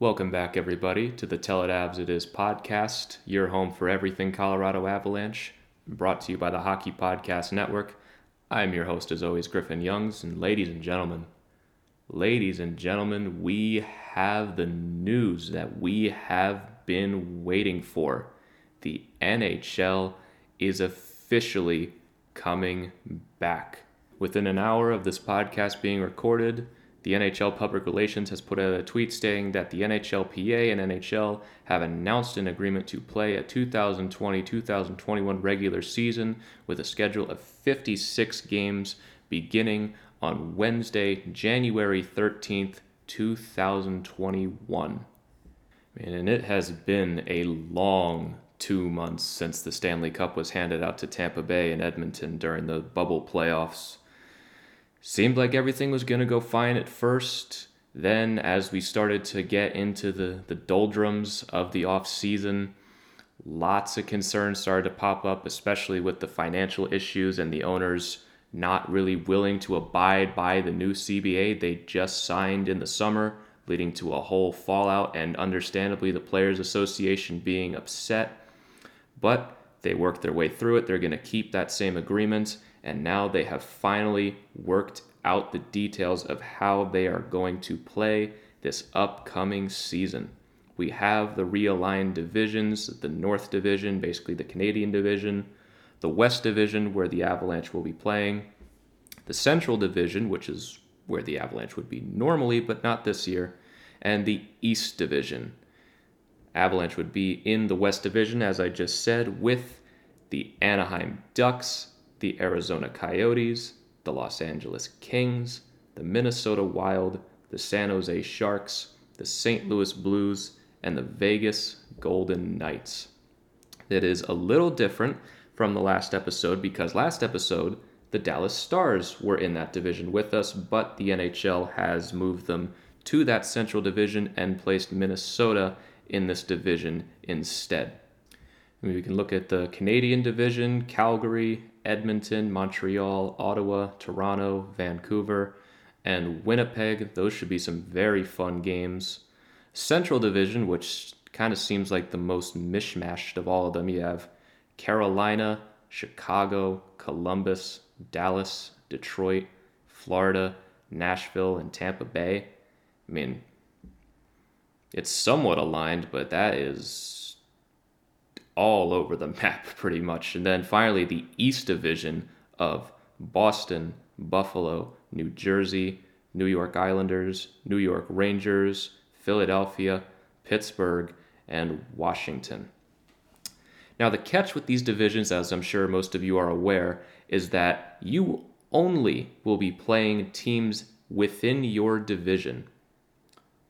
Welcome back, everybody, to the Tell It Abs It Is podcast, your home for everything Colorado Avalanche, brought to you by the Hockey Podcast Network. I'm your host, as always, Griffin Youngs, and ladies and gentlemen, we have the news that we have been waiting for. The NHL is officially coming back. Within an hour of this podcast being recorded, the NHL Public Relations has put out a tweet stating that the NHLPA and NHL have announced an agreement to play a 2020-2021 regular season with a schedule of 56 games beginning on Wednesday, January 13th, 2021. And it has been a long 2 months since the Stanley Cup was handed out to Tampa Bay and Edmonton during the bubble playoffs. Seemed like everything was going to go fine at first. Then, as we started to get into the doldrums of the offseason, lots of concerns started to pop up, especially with the financial issues and the owners not really willing to abide by the new CBA they just signed in the summer, leading to a whole fallout and understandably the Players Association being upset. But they worked their way through it. They're going to keep that same agreement. And now they have finally worked out the details of how they are going to play this upcoming season. We have the realigned divisions, the North Division, basically the Canadian Division, the West Division, where the Avalanche will be playing, the Central Division, which is where the Avalanche would be normally, but not this year, and the East Division. Avalanche would be in the West Division, as I just said, with the Anaheim Ducks, the Arizona Coyotes, the Los Angeles Kings, the Minnesota Wild, the San Jose Sharks, the St. Louis Blues, and the Vegas Golden Knights. That is a little different from the last episode because last episode, the Dallas Stars were in that division with us, but the NHL has moved them to that Central Division and placed Minnesota in this division instead. We can look at the Canadian Division, Calgary, Edmonton, Montreal, Ottawa, Toronto, Vancouver, and Winnipeg. Those should be some very fun games. Central Division, which kind of seems like the most mishmashed of all of them. You have Carolina, Chicago, Columbus, Dallas, Detroit, Florida, Nashville, and Tampa Bay. I mean, it's somewhat aligned, but that is all over the map pretty much. And then finally the East Division of Boston, Buffalo, New Jersey, New York Islanders, New York Rangers, Philadelphia, Pittsburgh, and Washington. Now the catch with these divisions, as I'm sure most of you are aware, is that you only will be playing teams within your division.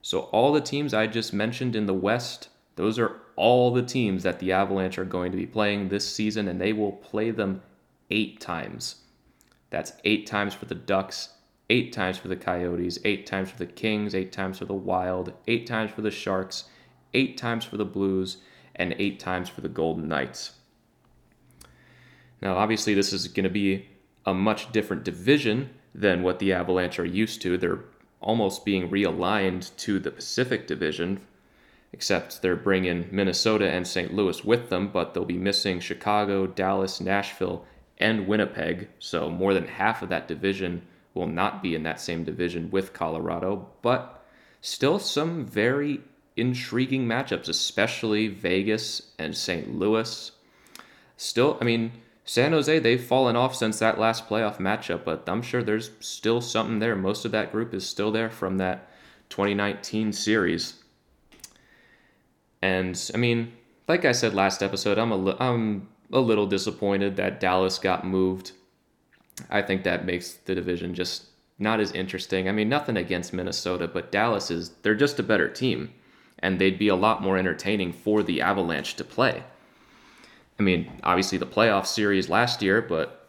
So all the teams I just mentioned in the West, those are all the teams that the Avalanche are going to be playing this season, and they will play them 8 times. That's 8 times for the Ducks, 8 times for the Coyotes, 8 times for the Kings, 8 times for the Wild, 8 times for the Sharks, 8 times for the Blues, and 8 times for the Golden Knights. Now, obviously, this is going to be a much different division than what the Avalanche are used to. They're almost being realigned to the Pacific Division, except they're bringing Minnesota and St. Louis with them, but they'll be missing Chicago, Dallas, Nashville, and Winnipeg. So more than half of that division will not be in that same division with Colorado, but still some very intriguing matchups, especially Vegas and St. Louis. Still, I mean, San Jose, they've fallen off since that last playoff matchup, but I'm sure there's still something there. Most of that group is still there from that 2019 series. And, I mean, like I said last episode, I'm a little disappointed that Dallas got moved. I think that makes the division just not as interesting. I mean, nothing against Minnesota, but Dallas is, they're just a better team. And they'd be a lot more entertaining for the Avalanche to play. I mean, obviously the playoff series last year, but...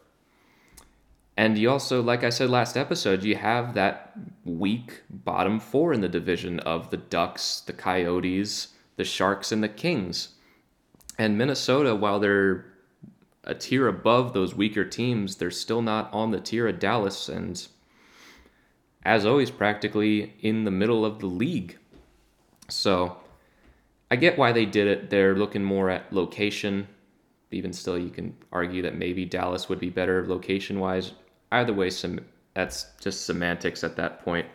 And you also, like I said last episode, you have that weak bottom four in the division of the Ducks, the Coyotes, the Sharks, and the Kings. And Minnesota, while they're a tier above those weaker teams, they're still not on the tier of Dallas, and as always, practically in the middle of the league. So I get why they did it. They're looking more at location. Even still, you can argue that maybe Dallas would be better location-wise. Either way, that's just semantics at that point.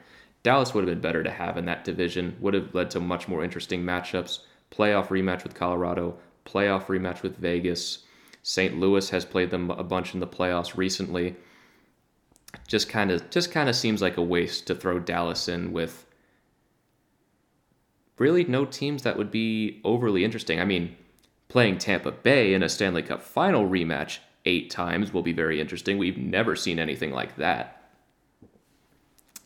Dallas would have been better to have in that division. Would have led to much more interesting matchups. Playoff rematch with Colorado. Playoff rematch with Vegas. St. Louis has played them a bunch in the playoffs recently. Just kind of seems like a waste to throw Dallas in with really no teams that would be overly interesting. I mean, playing Tampa Bay in a Stanley Cup final rematch 8 times will be very interesting. We've never seen anything like that.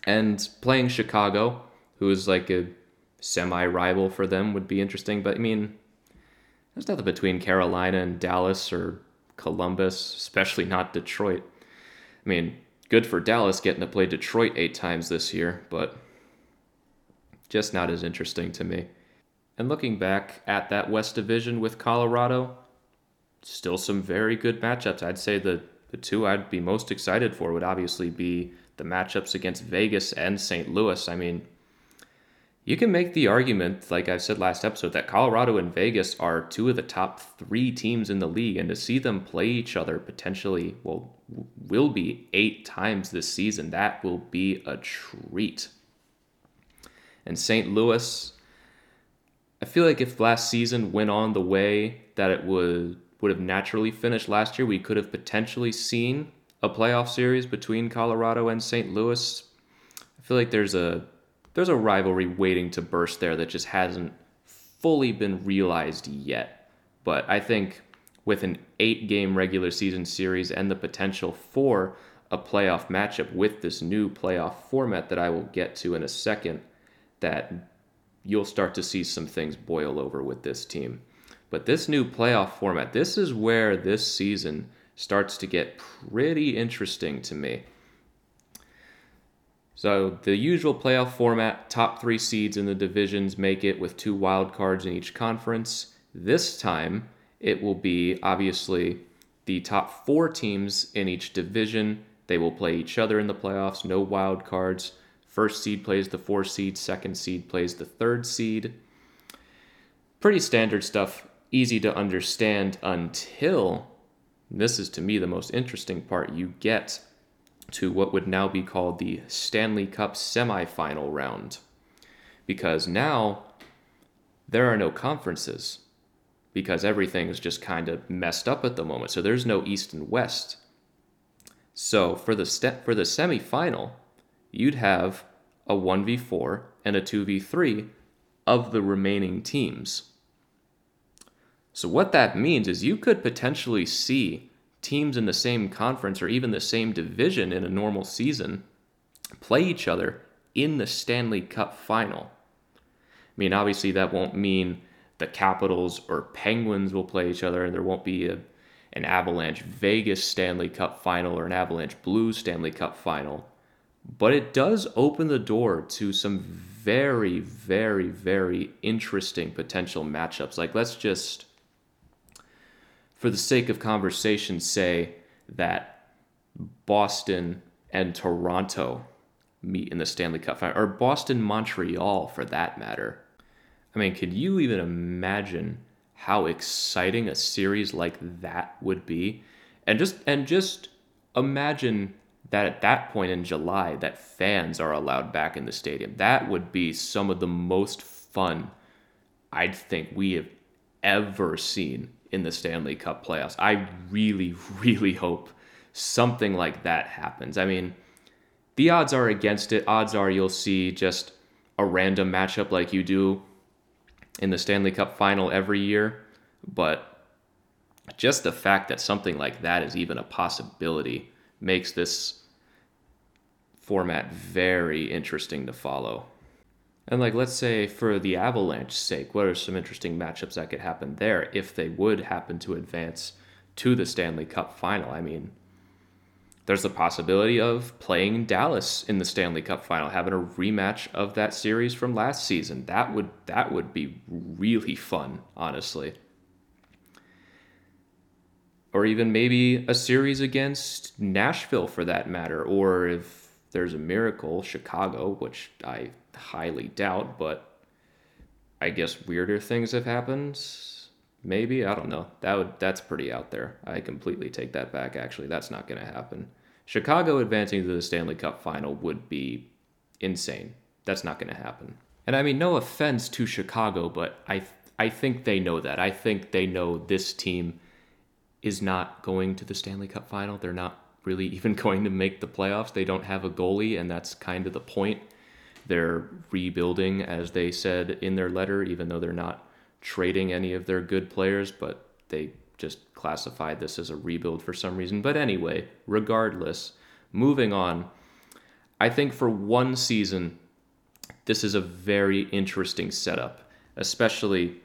And playing Chicago, who is like a semi-rival for them, would be interesting. But, I mean, there's nothing between Carolina and Dallas or Columbus, especially not Detroit. I mean, good for Dallas getting to play Detroit 8 times this year, but just not as interesting to me. And looking back at that West Division with Colorado, still some very good matchups. I'd say the two I'd be most excited for would obviously be the matchups against Vegas and St. Louis. I mean, you can make the argument, like I said last episode, that Colorado and Vegas are 2 of the top 3 teams in the league, and to see them play each other potentially will be 8 times this season. That will be a treat. And St. Louis, I feel like if last season went on the way that it would have naturally finished last year, we could have potentially seen a playoff series between Colorado and St. Louis. I feel like there's a rivalry waiting to burst there that just hasn't fully been realized yet. But I think with an 8-game regular season series and the potential for a playoff matchup with this new playoff format that I will get to in a second, that you'll start to see some things boil over with this team. But this new playoff format, this is where this season starts to get pretty interesting to me. So the usual playoff format, top 3 seeds in the divisions make it with 2 wild cards in each conference. This time, it will be obviously the top 4 teams in each division. They will play each other in the playoffs, no wild cards. First seed plays the 4 seed, second seed plays the 3rd seed. Pretty standard stuff, easy to understand until, this is to me the most interesting part, you get to what would now be called the Stanley Cup semifinal round. Because now there are no conferences, because everything is just kind of messed up at the moment. So there's no East and West. So for the semifinal, you'd have a 1v4 and a 2v3 of the remaining teams. So what that means is you could potentially see teams in the same conference or even the same division in a normal season play each other in the Stanley Cup final. I mean, obviously that won't mean the Capitals or Penguins will play each other, and there won't be an Avalanche Vegas Stanley Cup final or an Avalanche Blues Stanley Cup final. But it does open the door to some very, very, very interesting potential matchups. Like, let's just, for the sake of conversation, say that Boston and Toronto meet in the Stanley Cup final, or Boston-Montreal for that matter. I mean, could you even imagine how exciting a series like that would be? And just imagine that at that point in July, that fans are allowed back in the stadium. That would be some of the most fun I think we have ever seen in the Stanley Cup playoffs. I really, really hope something like that happens. I mean, the odds are against it. Odds are you'll see just a random matchup like you do in the Stanley Cup final every year. But just the fact that something like that is even a possibility makes this format very interesting to follow. And like, let's say for the Avalanche's sake, what are some interesting matchups that could happen there if they would happen to advance to the Stanley Cup final? I mean, there's the possibility of playing Dallas in the Stanley Cup final, having a rematch of that series from last season. That would be really fun, honestly. Or even maybe a series against Nashville for that matter. Or if there's a miracle, Chicago, which I highly doubt, but I guess weirder things have happened. Maybe, I don't know. That's pretty out there. I completely take that back, actually. That's not going to happen. Chicago advancing to the Stanley Cup final would be insane. That's not going to happen. And I mean, no offense to Chicago, but I think they know that. I think they know this team is not going to the Stanley Cup final. They're not really even going to make the playoffs. They don't have a goalie, and that's kind of the point. They're rebuilding, as they said in their letter, even though they're not trading any of their good players, but they just classified this as a rebuild for some reason. But anyway, regardless, moving on, I think for one season, this is a very interesting setup, especially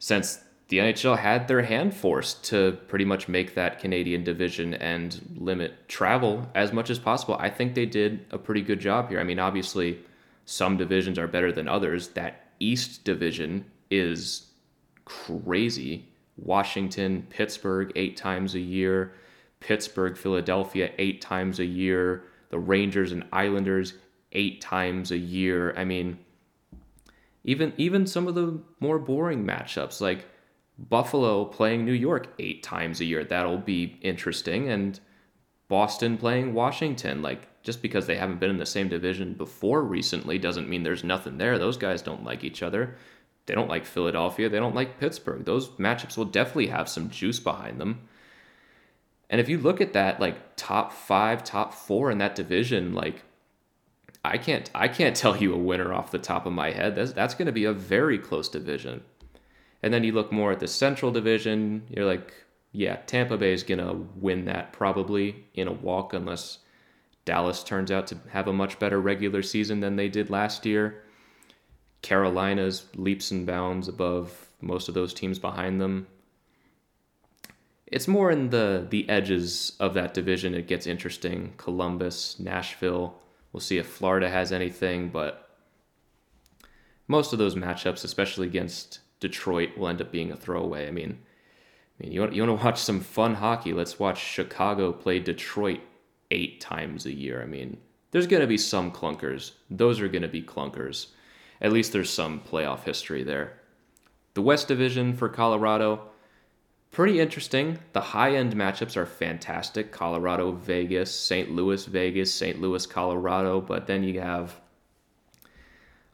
since the NHL had their hand forced to pretty much make that Canadian division and limit travel as much as possible. I think they did a pretty good job here. I mean, obviously, some divisions are better than others. That East division is crazy. Washington, Pittsburgh 8 times a year. Pittsburgh, Philadelphia 8 times a year. The Rangers and Islanders 8 times a year. I mean, even some of the more boring matchups, like Buffalo playing New York 8 times a year. That'll be interesting. And Boston playing Washington. Like, just because they haven't been in the same division before recently doesn't mean there's nothing there. Those guys don't like each other. They don't like Philadelphia. They don't like Pittsburgh. Those matchups will definitely have some juice behind them. And if you look at that, like, top 5, top 4 in that division, like, I can't tell you a winner off the top of my head. That's going to be a very close division. And then you look more at the Central Division. You're like, yeah, Tampa Bay is going to win that probably in a walk unless Dallas turns out to have a much better regular season than they did last year. Carolina's leaps and bounds above most of those teams behind them. It's more in the edges of that division it gets interesting. Columbus, Nashville. We'll see if Florida has anything, but most of those matchups, especially against Detroit, will end up being a throwaway. I mean, you want to watch some fun hockey? Let's watch Chicago play Detroit 8 times a year. I mean, there's going to be some clunkers. Those are going to be clunkers. At least there's some playoff history there. The West Division for Colorado, pretty interesting. The high-end matchups are fantastic. Colorado, Vegas, St. Louis, Colorado. But then you have,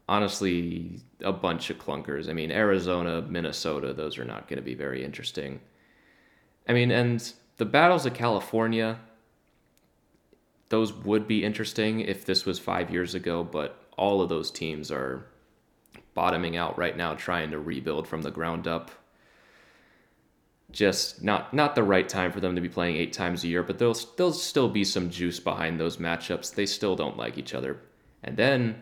honestly, a bunch of clunkers. I mean, Arizona, Minnesota, those are not going to be very interesting. I mean, and the battles of California, those would be interesting if this was 5 years ago, but all of those teams are bottoming out right now, trying to rebuild from the ground up. Just not the right time for them to be playing 8 times a year, but there'll still be some juice behind those matchups. They still don't like each other. And then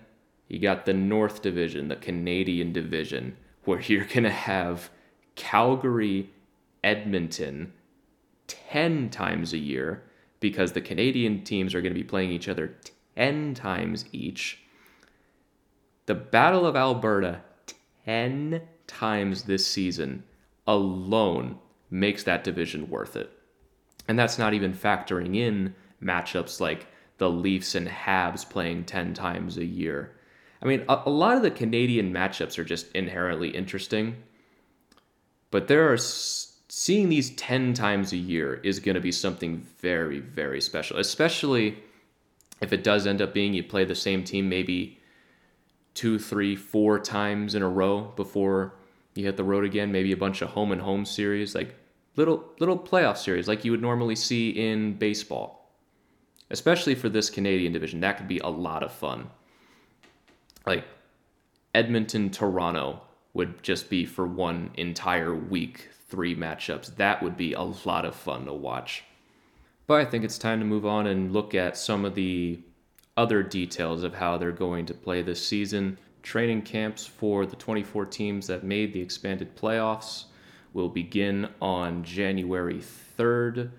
you got the North Division, the Canadian Division, where you're going to have Calgary, Edmonton 10 times a year because the Canadian teams are going to be playing each other 10 times each. The Battle of Alberta 10 times this season alone makes that division worth it. And that's not even factoring in matchups like the Leafs and Habs playing 10 times a year. I mean, a lot of the Canadian matchups are just inherently interesting. But seeing these 10 times a year is going to be something very, very special, especially if it does end up being you play the same team maybe 2, 3, 4 times in a row before you hit the road again. Maybe a bunch of home-and-home series, like little playoff series like you would normally see in baseball. Especially for this Canadian division, that could be a lot of fun. Like, Edmonton, Toronto would just be for one entire week, 3 matchups. That would be a lot of fun to watch. But I think it's time to move on and look at some of the other details of how they're going to play this season. Training camps for the 24 teams that made the expanded playoffs will begin on January 3rd.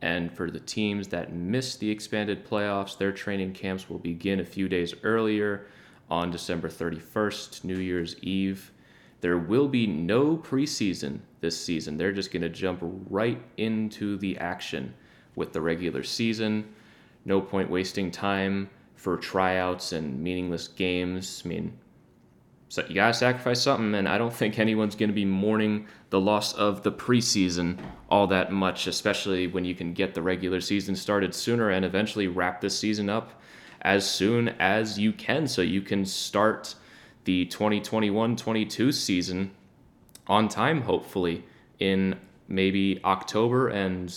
And for the teams that missed the expanded playoffs, their training camps will begin a few days earlier on December 31st, New Year's Eve. There will be no preseason this season. They're just going to jump right into the action with the regular season. No point wasting time for tryouts and meaningless games. I mean, So you gotta sacrifice something, and I don't think anyone's gonna be mourning the loss of the preseason all that much, especially when you can get the regular season started sooner and eventually wrap this season up as soon as you can, so you can start the 2021-22 season on time, hopefully, in maybe October, and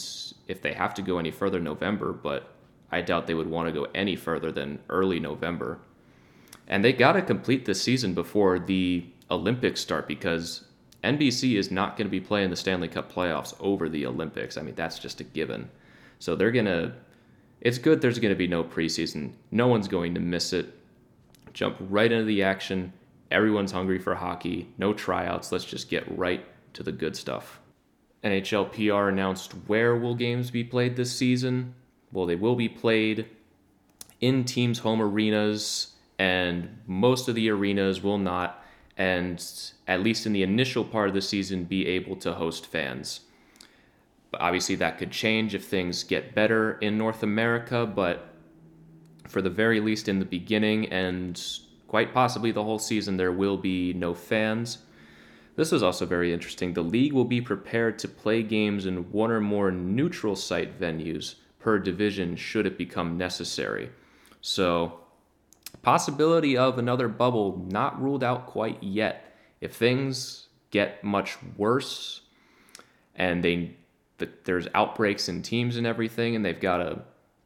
if they have to go any further, November, but I doubt they would want to go any further than early November. And they got to complete this season before the Olympics start, because NBC is not going to be playing the Stanley Cup playoffs over the Olympics. I mean, that's just a given. So they're going to... It's good there's going to be no preseason. No one's going to miss it. Jump right into the action. Everyone's hungry for hockey. No tryouts. Let's just get right to the good stuff. NHLPA announced where will games be played this season. Well, they will be played in teams' home arenas, and most of the arenas will not, and at least in the initial part of the season, be able to host fans. But obviously, that could change if things get better in North America, but for the very least in the beginning, and quite possibly the whole season, there will be no fans. This is also very interesting. The league will be prepared to play games in one or more neutral site venues per division should it become necessary. So... possibility of another bubble not ruled out quite yet. If things get much worse and there's outbreaks in teams and everything, and they've got to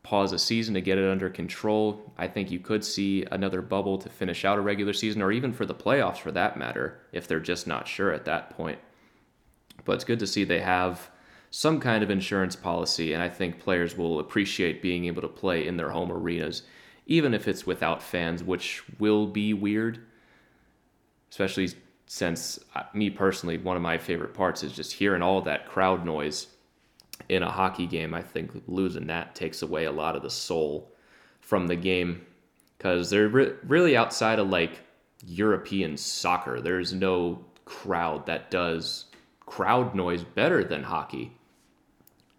pause a season to get it under control, I think you could see another bubble to finish out a regular season, or even for the playoffs for that matter, if they're just not sure at that point. But it's good to see they have some kind of insurance policy, and I think players will appreciate being able to play in their home arenas, even if it's without fans, which will be weird, especially since, me personally, one of my favorite parts is just hearing all that crowd noise in a hockey game. I think losing that takes away a lot of the soul from the game, because they're really outside of, like, European soccer. There's no crowd that does crowd noise better than hockey,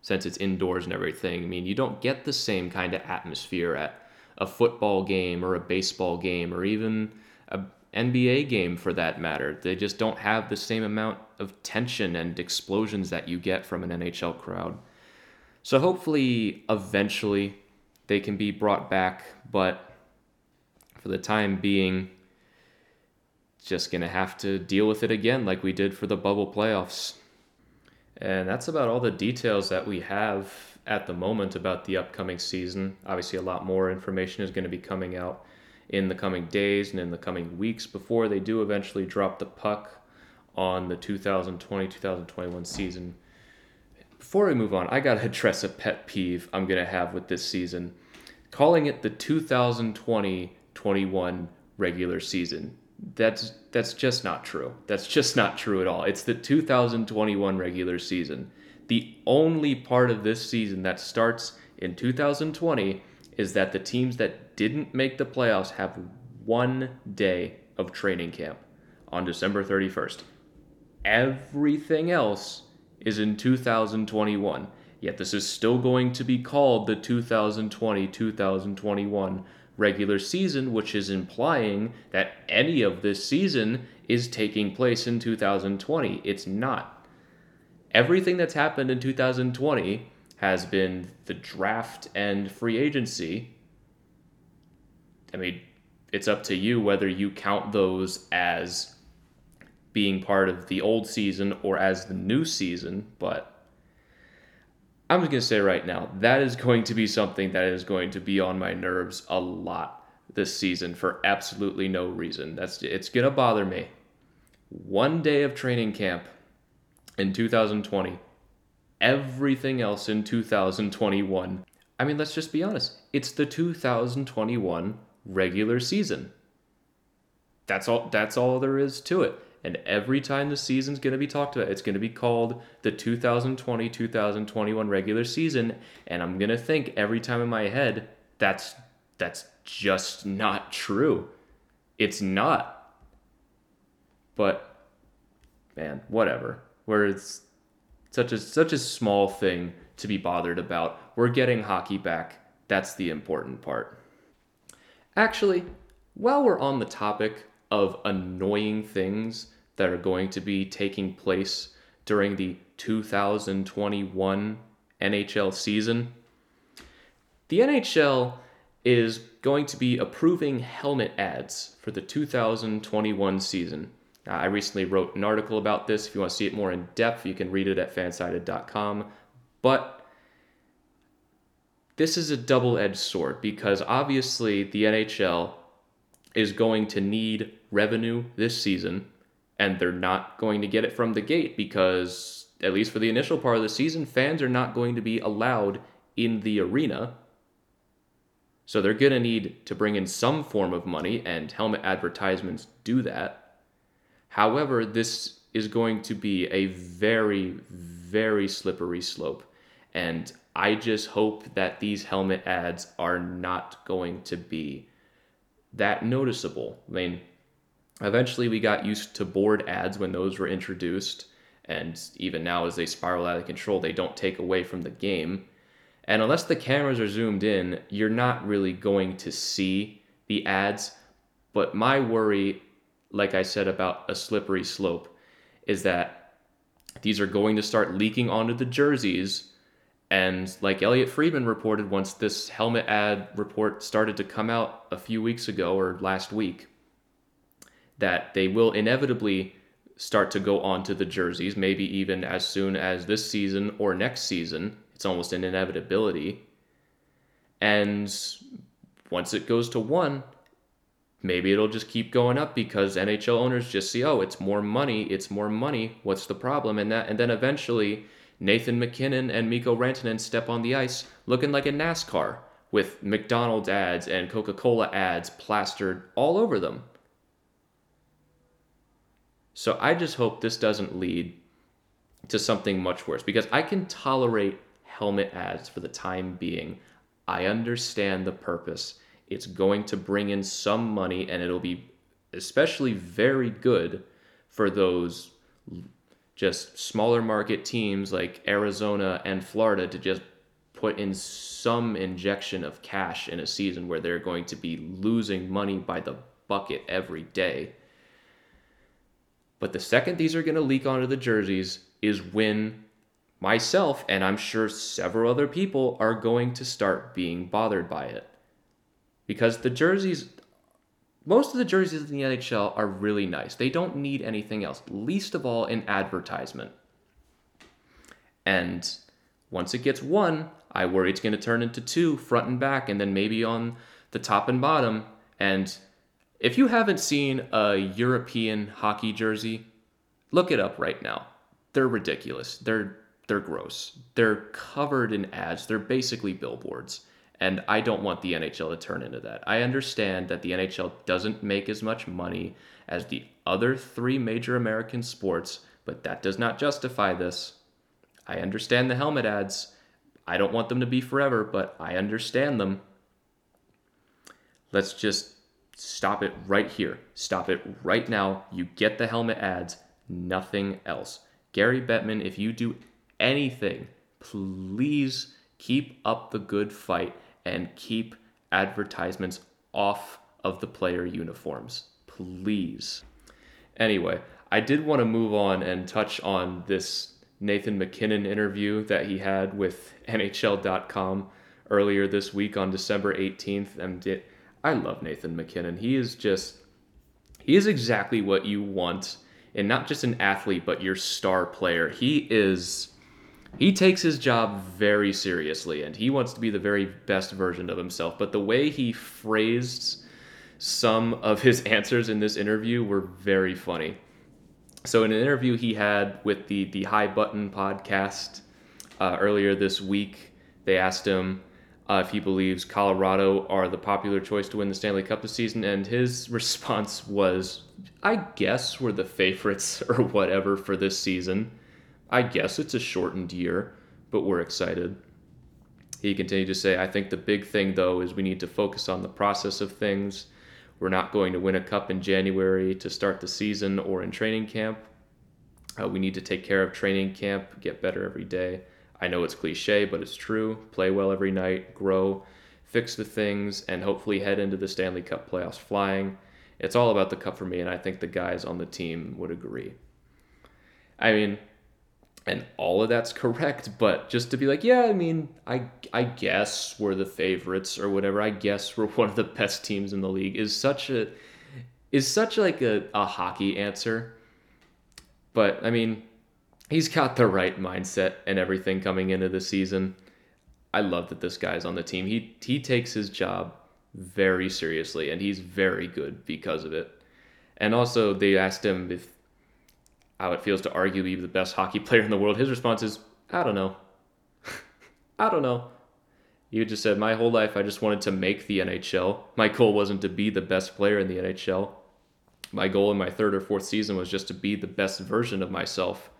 since it's indoors and everything. I mean, you don't get the same kind of atmosphere at a football game or a baseball game or even an NBA game for that matter. They just don't have the same amount of tension and explosions that you get from an NHL crowd. So hopefully, eventually, they can be brought back, but for the time being, just going to have to deal with it again like we did for the bubble playoffs. And that's about all the details that we have at the moment about the upcoming season. Obviously, a lot more information is going to be coming out in the coming days and in the coming weeks before they do eventually drop the puck on the 2020-2021 season. Before we move on, I got to address a pet peeve I'm going to have with this season. Calling it the 2020-21 regular season. That's just not true. That's just not true at all. It's the 2021 regular season. The only part of this season that starts in 2020 is that the teams that didn't make the playoffs have 1 day of training camp on December 31st. Everything else is in 2021, yet this is still going to be called the 2020-2021 regular season, which is implying that any of this season is taking place in 2020. It's not. Everything that's happened in 2020 has been the draft and free agency. I mean, it's up to you whether you count those as being part of the old season or as the new season, but I'm just going to say right now, that is going to be something that is going to be on my nerves a lot this season for absolutely no reason. It's going to bother me. 1 day of training camp in 2020, everything else in 2021. I mean, let's just be honest. It's the 2021 regular season. That's all there is to it. And every time the season's going to be talked about, it's going to be called the 2020-2021 regular season. And I'm going to think every time in my head, that's just not true. It's not. But, man, whatever. Where it's such a small thing to be bothered about. We're getting hockey back. That's the important part. Actually, while we're on the topic of annoying things that are going to be taking place during the 2021 NHL season. The NHL is going to be approving helmet ads for the 2021 season. I recently wrote an article about this. If you want to see it more in depth, you can read it at fansided.com. But this is a double-edged sword because obviously the NHL is going to need revenue this season, and they're not going to get it from the gate because, at least for the initial part of the season, fans are not going to be allowed in the arena. So they're going to need to bring in some form of money, and helmet advertisements do that. However, this is going to be a very, very slippery slope. And I just hope that these helmet ads are not going to be that noticeable. I mean, eventually we got used to board ads when those were introduced. And even now, as they spiral out of control, they don't take away from the game. And unless the cameras are zoomed in, you're not really going to see the ads. But my worry, like I said about a slippery slope, is that these are going to start leaking onto the jerseys. And like Elliot Friedman reported once this helmet ad report started to come out a few weeks ago or last week, that they will inevitably start to go onto the jerseys, maybe even as soon as this season or next season. It's almost an inevitability. And once it goes to one, maybe it'll just keep going up because NHL owners just see, oh, it's more money. What's the problem? And then eventually Nathan MacKinnon and Mikko Rantanen step on the ice looking like a NASCAR with McDonald's ads and Coca-Cola ads plastered all over them. So I just hope this doesn't lead to something much worse because I can tolerate helmet ads for the time being. I understand the purpose. It's going to bring in some money, and it'll be especially very good for those just smaller market teams like Arizona and Florida to just put in some injection of cash in a season where they're going to be losing money by the bucket every day. But the second these are going to leak onto the jerseys is when myself, and I'm sure several other people, are going to start being bothered by it. Because the jerseys, most of the jerseys in the NHL are really nice. They don't need anything else, least of all in advertisement. And once it gets one, I worry it's going to turn into two, front and back, and then maybe on the top and bottom. And if you haven't seen a European hockey jersey, look it up right now. They're ridiculous. They're gross. They're covered in ads. They're basically billboards. And I don't want the NHL to turn into that. I understand that the NHL doesn't make as much money as the other three major American sports, but that does not justify this. I understand the helmet ads. I don't want them to be forever, but I understand them. Let's just stop it right here. Stop it right now. You get the helmet ads, nothing else. Gary Bettman, if you do anything, please keep up the good fight and keep advertisements off of the player uniforms. Please. Anyway, I did want to move on and touch on this Nathan MacKinnon interview that he had with NHL.com earlier this week on December 18th. And I love Nathan MacKinnon. He is exactly what you want, and not just an athlete, but your star player. He takes his job very seriously, and he wants to be the very best version of himself. But the way he phrased some of his answers in this interview were very funny. So in an interview he had with the High Button podcast earlier this week, they asked him, if he believes Colorado are the popular choice to win the Stanley Cup this season, and his response was, I guess we're the favorites or whatever for this season. I guess it's a shortened year, but we're excited. He continued to say, I think the big thing, though, is we need to focus on the process of things. We're not going to win a cup in January to start the season or in training camp. We need to take care of training camp, get better every day. I know it's cliche, but it's true. Play well every night, grow, fix the things, and hopefully head into the Stanley Cup playoffs flying. It's all about the cup for me, and I think the guys on the team would agree. I mean, and all of that's correct, but just to be like, yeah, I mean, I guess we're the favorites or whatever. I guess we're one of the best teams in the league is such like a hockey answer. But I mean, he's got the right mindset and everything coming into the season. I love that this guy's on the team. He takes his job very seriously, and he's very good because of it. And also, they asked him how it feels to arguably be the best hockey player in the world. His response is, I don't know. I don't know. He just said, my whole life I just wanted to make the NHL. My goal wasn't to be the best player in the NHL. My goal in my third or fourth season was just to be the best version of myself.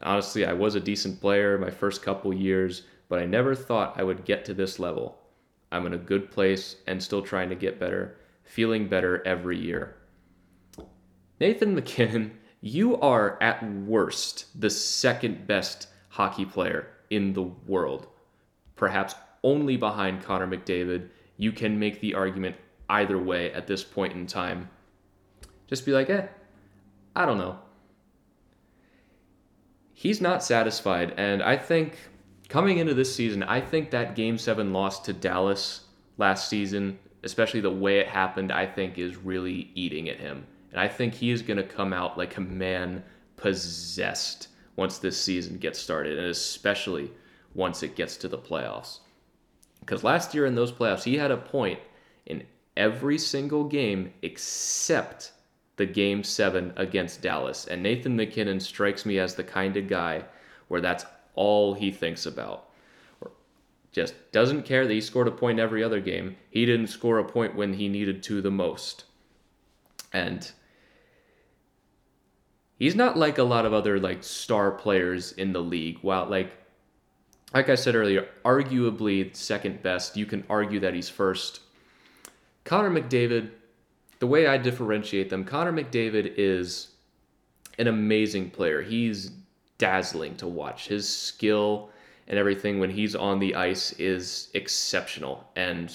Honestly, I was a decent player my first couple years, but I never thought I would get to this level. I'm in a good place and still trying to get better, feeling better every year. Nathan MacKinnon, you are at worst the second best hockey player in the world. Perhaps only behind Connor McDavid. You can make the argument either way at this point in time. Just be like, I don't know. He's not satisfied, and I think coming into this season, I think that Game 7 loss to Dallas last season, especially the way it happened, I think is really eating at him. And I think he is going to come out like a man possessed once this season gets started, and especially once it gets to the playoffs. Because last year in those playoffs, he had a point in every single game except the Game 7 against Dallas. And Nathan MacKinnon strikes me as the kind of guy where that's all he thinks about. Or just doesn't care that he scored a point every other game. He didn't score a point when he needed to the most. And he's not like a lot of other star players in the league. While like I said earlier, arguably second best. You can argue that he's first. Connor McDavid, the way I differentiate them, Connor McDavid is an amazing player. He's dazzling to watch. His skill and everything when he's on the ice is exceptional and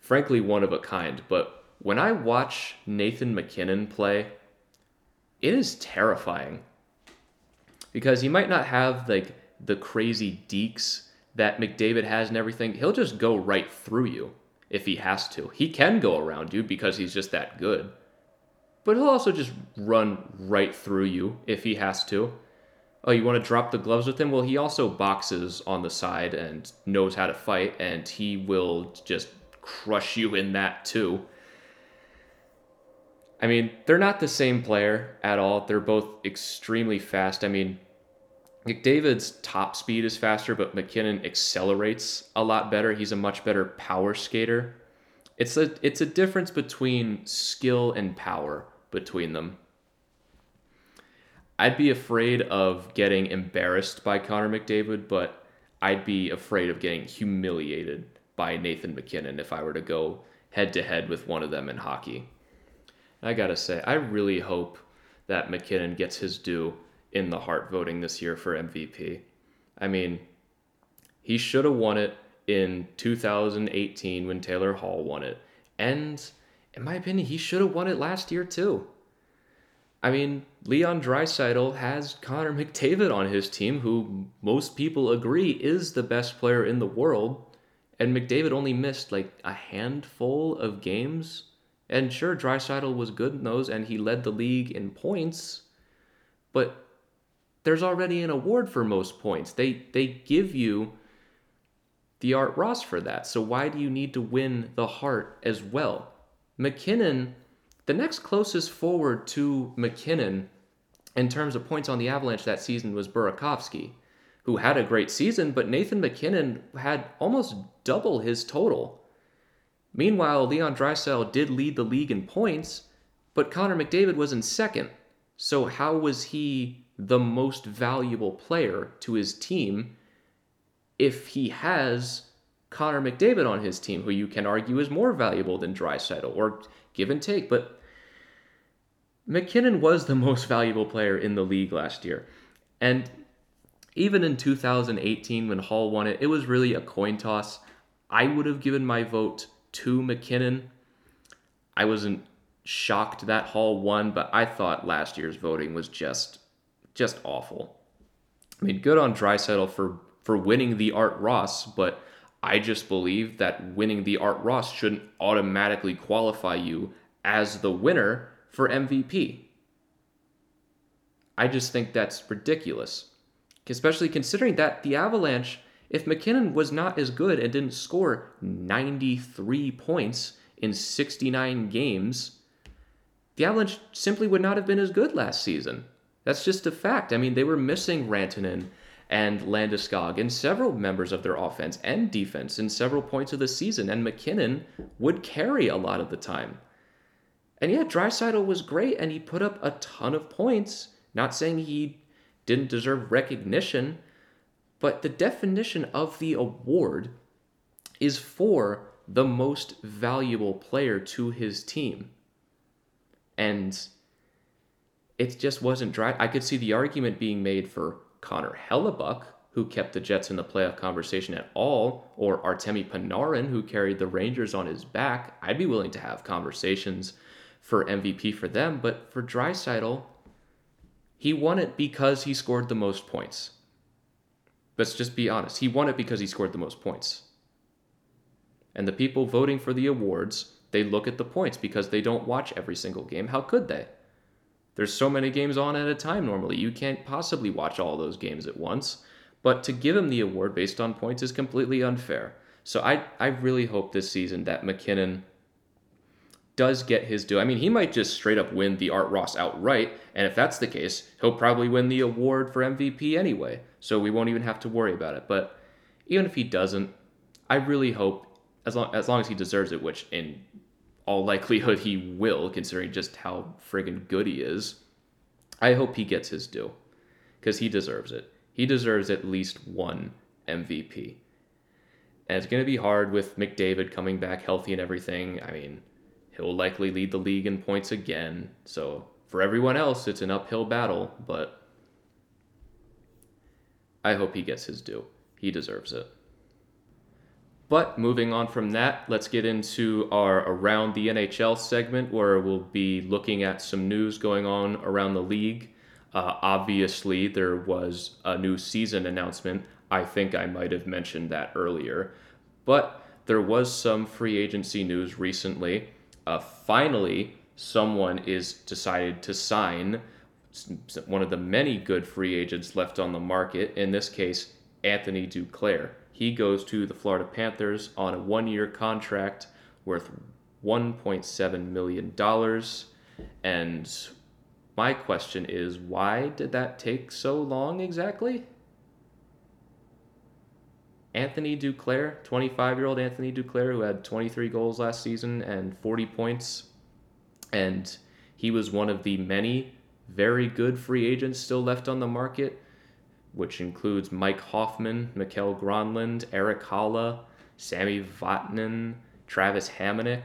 frankly one of a kind. But when I watch Nathan MacKinnon play, it is terrifying because he might not have the crazy dekes that McDavid has and everything. He'll just go right through you. If he has to. He can go around you because he's just that good. But he'll also just run right through you if he has to. Oh, you want to drop the gloves with him? Well, he also boxes on the side and knows how to fight, and he will just crush you in that too. I mean, they're not the same player at all. They're both extremely fast. I mean, McDavid's top speed is faster, but MacKinnon accelerates a lot better. He's a much better power skater. It's a difference between skill and power between them. I'd be afraid of getting embarrassed by Connor McDavid, but I'd be afraid of getting humiliated by Nathan MacKinnon if I were to go head-to-head with one of them in hockey. I gotta say, I really hope that MacKinnon gets his due in the Hart voting this year for MVP. I mean, he should have won it in 2018 when Taylor Hall won it. And in my opinion, he should have won it last year too. I mean, Leon Draisaitl has Connor McDavid on his team, who most people agree is the best player in the world. And McDavid only missed a handful of games. And sure, Draisaitl was good in those and he led the league in points, but there's already an award for most points. They give you the Art Ross for that. So why do you need to win the Hart as well? MacKinnon, the next closest forward to MacKinnon in terms of points on the Avalanche that season was Burakovsky, who had a great season, but Nathan MacKinnon had almost double his total. Meanwhile, Leon Draisaitl did lead the league in points, but Connor McDavid was in second. So how was he the most valuable player to his team if he has Connor McDavid on his team, who you can argue is more valuable than Draisaitl, or give and take? But MacKinnon was the most valuable player in the league last year. And even in 2018 when Hall won it, it was really a coin toss. I would have given my vote to MacKinnon. I wasn't shocked that Hall won, but I thought last year's voting was just awful. I mean, good on Draisaitl for winning the Art Ross, but I just believe that winning the Art Ross shouldn't automatically qualify you as the winner for MVP. I just think that's ridiculous, especially considering that the Avalanche, if MacKinnon was not as good and didn't score 93 points in 69 games, the Avalanche simply would not have been as good last season. That's just a fact. I mean, they were missing Rantanen and Landeskog and several members of their offense and defense in several points of the season, and MacKinnon would carry a lot of the time. And yeah, Draisaitl was great, and he put up a ton of points. Not saying he didn't deserve recognition, but the definition of the award is for the most valuable player to his team. And it just wasn't dry. I could see the argument being made for Connor Hellebuck, who kept the Jets in the playoff conversation at all, or Artemi Panarin, who carried the Rangers on his back. I'd be willing to have conversations for MVP for them, but for Draisaitl, he won it because he scored the most points. Let's just be honest. He won it because he scored the most points. And the people voting for the awards, they look at the points because they don't watch every single game. How could they? There's so many games on at a time normally. You can't possibly watch all those games at once. But to give him the award based on points is completely unfair. So I really hope this season that MacKinnon does get his due. I mean, he might just straight up win the Art Ross outright. And if that's the case, he'll probably win the award for MVP anyway. So we won't even have to worry about it. But even if he doesn't, I really hope, as long as he deserves it, which in all likelihood he will, considering just how friggin' good he is, I hope he gets his due, because he deserves it. He deserves at least one MVP. And it's going to be hard with McDavid coming back healthy and everything. I mean, he'll likely lead the league in points again. So for everyone else, it's an uphill battle, but I hope he gets his due. He deserves it. But moving on from that, let's get into our Around the NHL segment, where we'll be looking at some news going on around the league. Obviously, there was a new season announcement. I think I might have mentioned that earlier. But there was some free agency news recently. Finally, someone is decided to sign one of the many good free agents left on the market, in this case, Anthony Duclair. He goes to the Florida Panthers on a one-year contract worth $1.7 million. And my question is, why did that take so long exactly? Anthony Duclair, 25-year-old Anthony Duclair, who had 23 goals last season and 40 points. And he was one of the many very good free agents still left on the market, which includes Mike Hoffman, Mikkel Granlund, Eric Halla, Sami Vatanen, Travis Hamonic.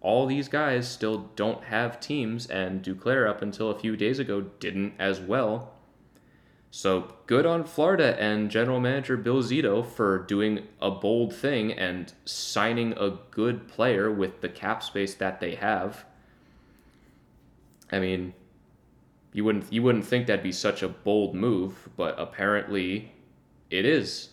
All these guys still don't have teams, and Duclair, up until a few days ago, didn't as well. So good on Florida and general manager Bill Zito for doing a bold thing and signing a good player with the cap space that they have. I mean, You wouldn't think that'd be such a bold move, but apparently it is.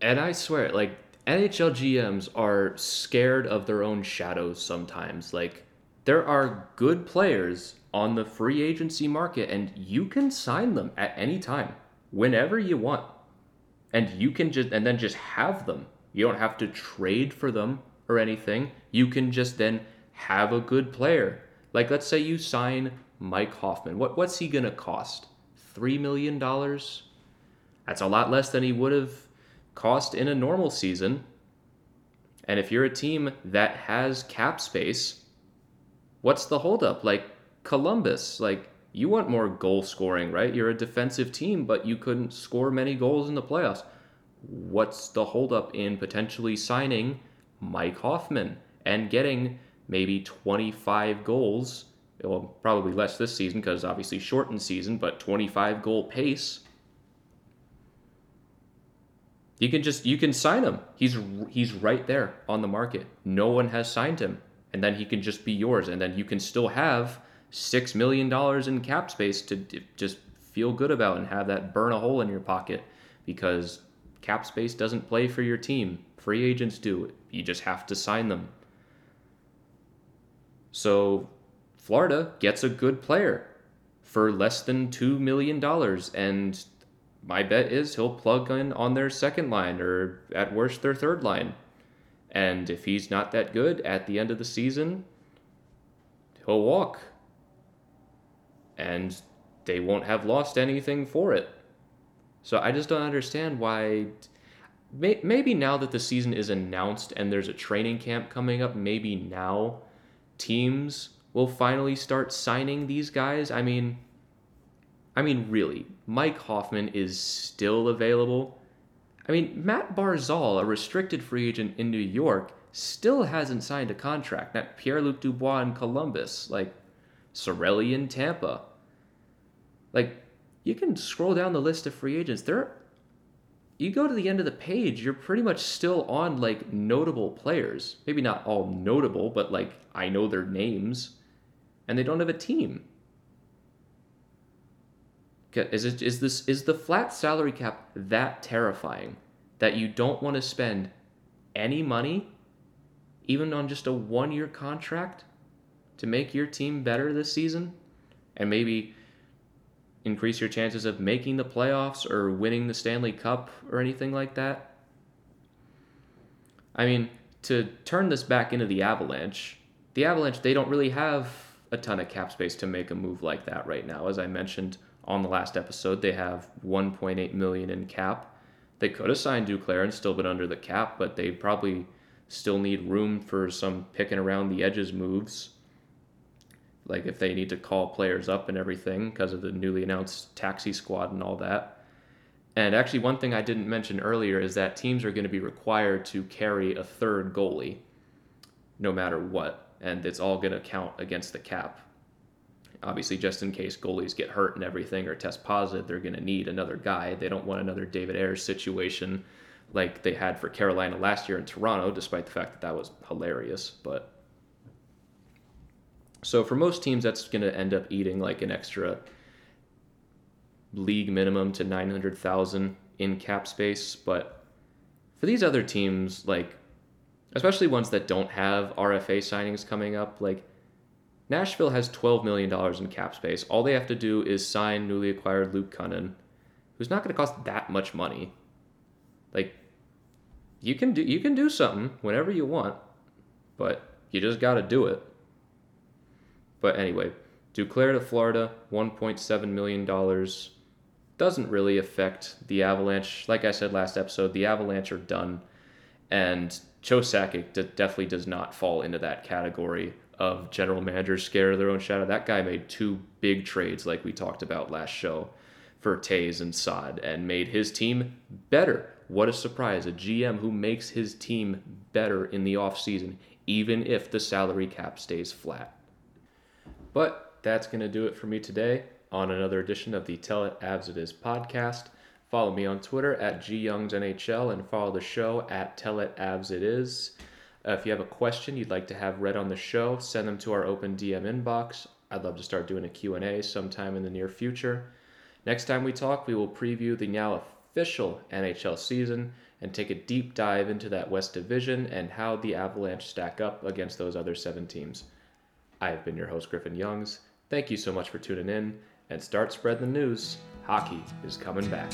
And I swear, like, NHL GMs are scared of their own shadows sometimes. Like, there are good players on the free agency market, and you can sign them at any time, whenever you want. And you can then just have them. You don't have to trade for them or anything. You can just then have a good player. Like, let's say you sign Mike Hoffman. What's he going to cost? $3 million? That's a lot less than he would have cost in a normal season. And if you're a team that has cap space, what's the holdup? Like Columbus, like, you want more goal scoring, right? You're a defensive team, but you couldn't score many goals in the playoffs. What's the holdup in potentially signing Mike Hoffman and getting maybe 25 goals? Well, probably less this season because obviously shortened season, but 25 goal pace. You can sign him. He's right there on the market. No one has signed him, and then he can just be yours, and then you can still have $6 million in cap space to just feel good about and have that burn a hole in your pocket, because cap space doesn't play for your team. Free agents do. You just have to sign them. So Florida gets a good player for less than $2 million, and my bet is he'll plug in on their second line or at worst their third line. And if he's not that good at the end of the season, he'll walk. And they won't have lost anything for it. So I just don't understand why. Maybe now that the season is announced and there's a training camp coming up, maybe now teams will finally start signing these guys. I mean, really, Mike Hoffman is still available. I mean, Matt Barzal, a restricted free agent in New York, still hasn't signed a contract. Not Pierre-Luc Dubois in Columbus, like Cirelli in Tampa. Like, you can scroll down the list of free agents. You go to the end of the page, you're pretty much still on, like, notable players. Maybe not all notable, but, like, I know their names. And they don't have a team. Is the flat salary cap that terrifying that you don't want to spend any money, even on just a one-year contract, to make your team better this season? And maybe increase your chances of making the playoffs or winning the Stanley Cup or anything like that? I mean, to turn this back into the Avalanche, they don't really have a ton of cap space to make a move like that right now. As I mentioned on the last episode, they have $1.8 million in cap. They could have signed Duclair and still been under the cap, but they probably still need room for some picking around the edges moves. Like if they need to call players up and everything because of the newly announced taxi squad and all that. And actually, one thing I didn't mention earlier is that teams are going to be required to carry a third goalie no matter what. And it's all going to count against the cap. Obviously, just in case goalies get hurt and everything or test positive, they're going to need another guy. They don't want another David Ayers situation like they had for Carolina last year in Toronto, despite the fact that was hilarious. But so for most teams, that's going to end up eating like an extra league minimum to $900,000 in cap space. But for these other teams, like especially ones that don't have RFA signings coming up, like Nashville has $12 million in cap space. All they have to do is sign newly acquired Luke Cunnin, who's not going to cost that much money. Like you can do something whenever you want, but you just got to do it. But anyway, Duclair to Florida, $1.7 million. Doesn't really affect the Avalanche. Like I said last episode, the Avalanche are done. And Joe Sakic definitely does not fall into that category of general managers scared of their own shadow. That guy made two big trades like we talked about last show for Toews and Saad and made his team better. What a surprise. A GM who makes his team better in the offseason, even if the salary cap stays flat. But that's going to do it for me today on another edition of the Tell It Avs It Is podcast. Follow me on Twitter at GYoungsNHL and follow the show at Tell It Avs It Is. If you have a question you'd like to have read on the show, send them to our open DM inbox. I'd love to start doing a Q&A sometime in the near future. Next time we talk, we will preview the now official NHL season and take a deep dive into that West Division and how the Avalanche stack up against those other seven teams. I have been your host, Griffin Youngs. Thank you so much for tuning in, and start spreading the news. Hockey is coming back.